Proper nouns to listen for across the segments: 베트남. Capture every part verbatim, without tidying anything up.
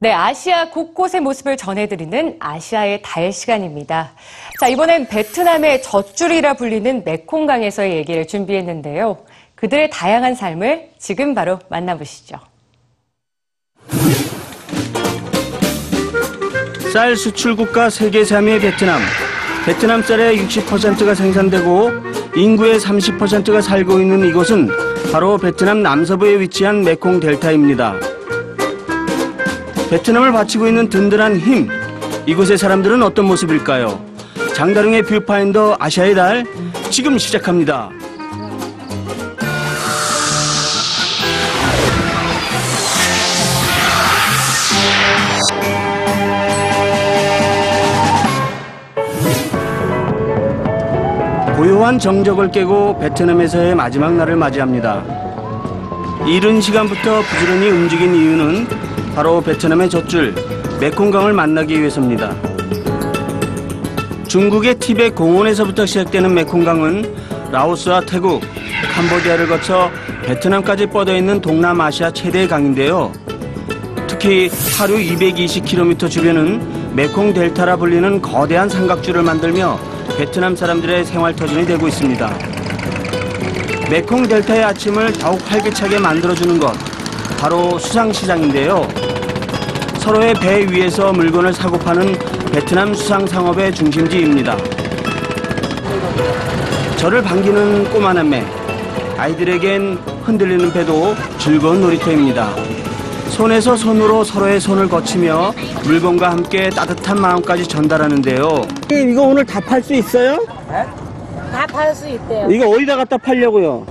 네, 아시아 곳곳의 모습을 전해드리는 아시아의 달 시간입니다. 자, 이번엔 베트남의 젖줄이라 불리는 메콩강에서의 얘기를 준비했는데요. 그들의 다양한 삶을 지금 바로 만나보시죠. 쌀 수출국가 세계 삼 위의 베트남. 베트남 쌀의 육십 퍼센트가 생산되고 인구의 삼십 퍼센트가 살고 있는 이곳은 바로 베트남 남서부에 위치한 메콩 델타입니다. 베트남을 바치고 있는 든든한 힘, 이곳의 사람들은 어떤 모습일까요? 장다룡의 뷰파인더 아시아의 달, 지금 시작합니다. 고요한 정적을 깨고 베트남에서의 마지막 날을 맞이합니다. 이른 시간부터 부지런히 움직인 이유는 바로 베트남의 젖줄, 메콩강을 만나기 위해서입니다. 중국의 티벳 공원에서부터 시작되는 메콩강은 라오스와 태국, 캄보디아를 거쳐 베트남까지 뻗어있는 동남아시아 최대의 강인데요. 특히 하루 이백이십 킬로미터 주변은 메콩 델타라 불리는 거대한 삼각줄을 만들며 베트남 사람들의 생활터전이 되고 있습니다. 메콩 델타의 아침을 더욱 활기차게 만들어주는 것, 바로 수상시장인데요. 서로의 배 위에서 물건을 사고 파는 베트남 수상상업의 중심지입니다. 저를 반기는 꼬마 남매, 아이들에겐 흔들리는 배도 즐거운 놀이터입니다. 손에서 손으로 서로의 손을 거치며 물건과 함께 따뜻한 마음까지 전달하는데요. 이거 오늘 다 팔 수 있어요? 네? 다 팔 수 있대요. 이거 어디다 갖다 팔려고요?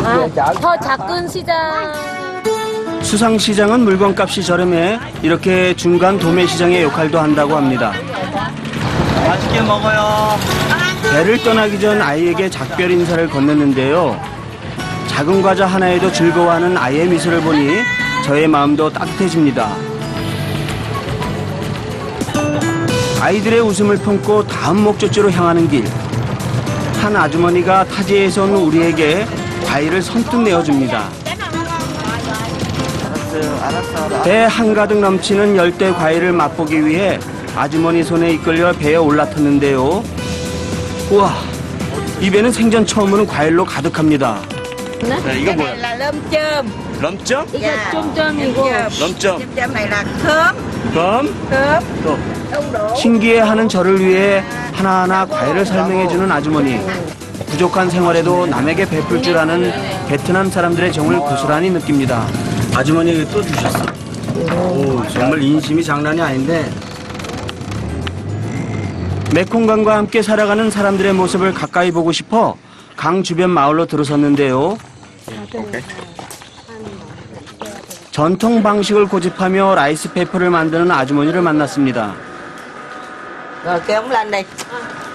아, 더 작은 시장. 수상시장은 물건값이 저렴해 이렇게 중간 도매시장의 역할도 한다고 합니다. 맛있게 먹어요. 배를 떠나기 전 아이에게 작별 인사를 건넸는데요. 작은 과자 하나에도 즐거워하는 아이의 미소를 보니 저의 마음도 따뜻해집니다. 아이들의 웃음을 품고 다음 목적지로 향하는 길. 한 아주머니가 타지에서 온 우리에게 과일을 선뜻 내어줍니다. 배 한가득 넘치는 열대 과일을 맛보기 위해 아주머니 손에 이끌려 배에 올라탔는데요. 우와, 이 배는 생전 처음으로 과일로 가득합니다. 네, 이거 뭐야? 럼점. 럼점? 이거 쫌쫌이고. 럼점. 럼? 신기해하는 저를 위해 하나하나 과일을 설명해주는 아주머니. 부족한 생활에도 남에게 베풀 줄 아는 베트남 사람들의 정을 고스란히 느낍니다. 아주머니 또 주셨어. 오, 정말 인심이 장난이 아닌데. 메콩강과 함께 살아가는 사람들의 모습을 가까이 보고 싶어 강 주변 마을로 들어섰는데요. 전통 방식을 고집하며 라이스 페이퍼를 만드는 아주머니를 만났습니다.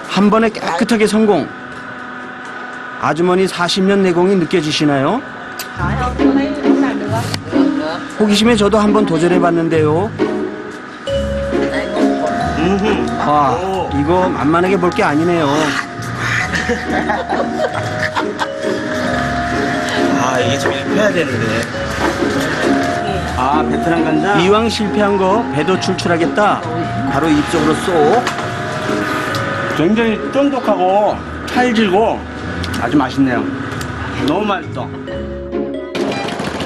한 번에 깨끗하게 성공. 아주머니 사십 년 내공이 느껴지시나요? 호기심에 저도 한번 도전해봤는데요. 아, 이거 만만하게 볼 게 아니네요. 아, 이게 좀 일해야 되는데. 아, 베트남 간장? 이왕 실패한 거 배도 출출하겠다. 바로 입쪽으로 쏙. 굉장히 쫀득하고 찰지고 아주 맛있네요. 너무 맛있어.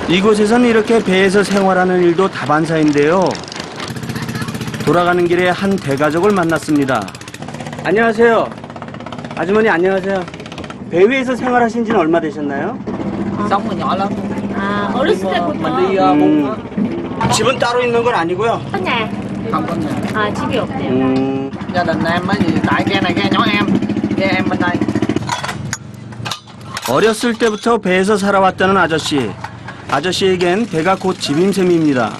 이곳에선 이렇게 배에서 생활하는 일도 다반사인데요. 돌아가는 길에 한 배가족을 만났습니다. 안녕하세요. 아주머니 안녕하세요. 배 위에서 생활하신 지는 얼마 되셨나요? 아, 어렸을 때부터. 음, 집은 따로 있는 건 아니고요? 네. 아, 집이 없대요. 음. 어렸을 때부터 배에서 살아왔다는 아저씨. 아저씨에겐 배가 곧 집인 셈입니다.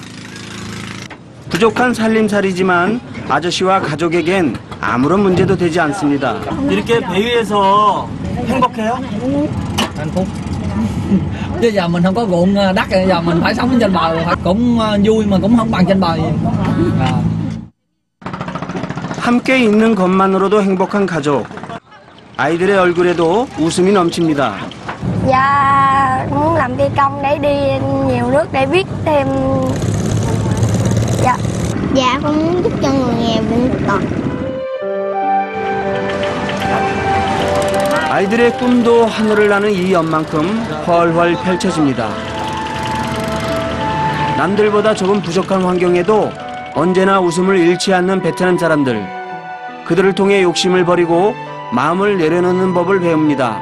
부족한 살림살이지만 아저씨와 가족에겐 아무런 문제도 되지 않습니다. 이렇게 배 위에서 행복해요? 함께 있는 것만으로도 행복한 가족. 아이들의 얼굴에도 웃음이 넘칩니다. Dạ, muốn làm phi công để đi nhiều nước để biết thêm. Dạ, dạ con muốn giúp cho người nghèo vươn lên. 아이들의 꿈도 하늘을 나는 이 연만큼 훨훨 펼쳐집니다. 남들보다 조금 부족한 환경에도 언제나 웃음을 잃지 않는 베트남 사람들. 그들을 통해 욕심을 버리고 마음을 내려놓는 법을 배웁니다.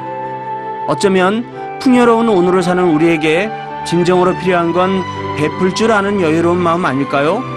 어쩌면 풍요로운 오늘을 사는 우리에게 진정으로 필요한 건 베풀 줄 아는 여유로운 마음 아닐까요?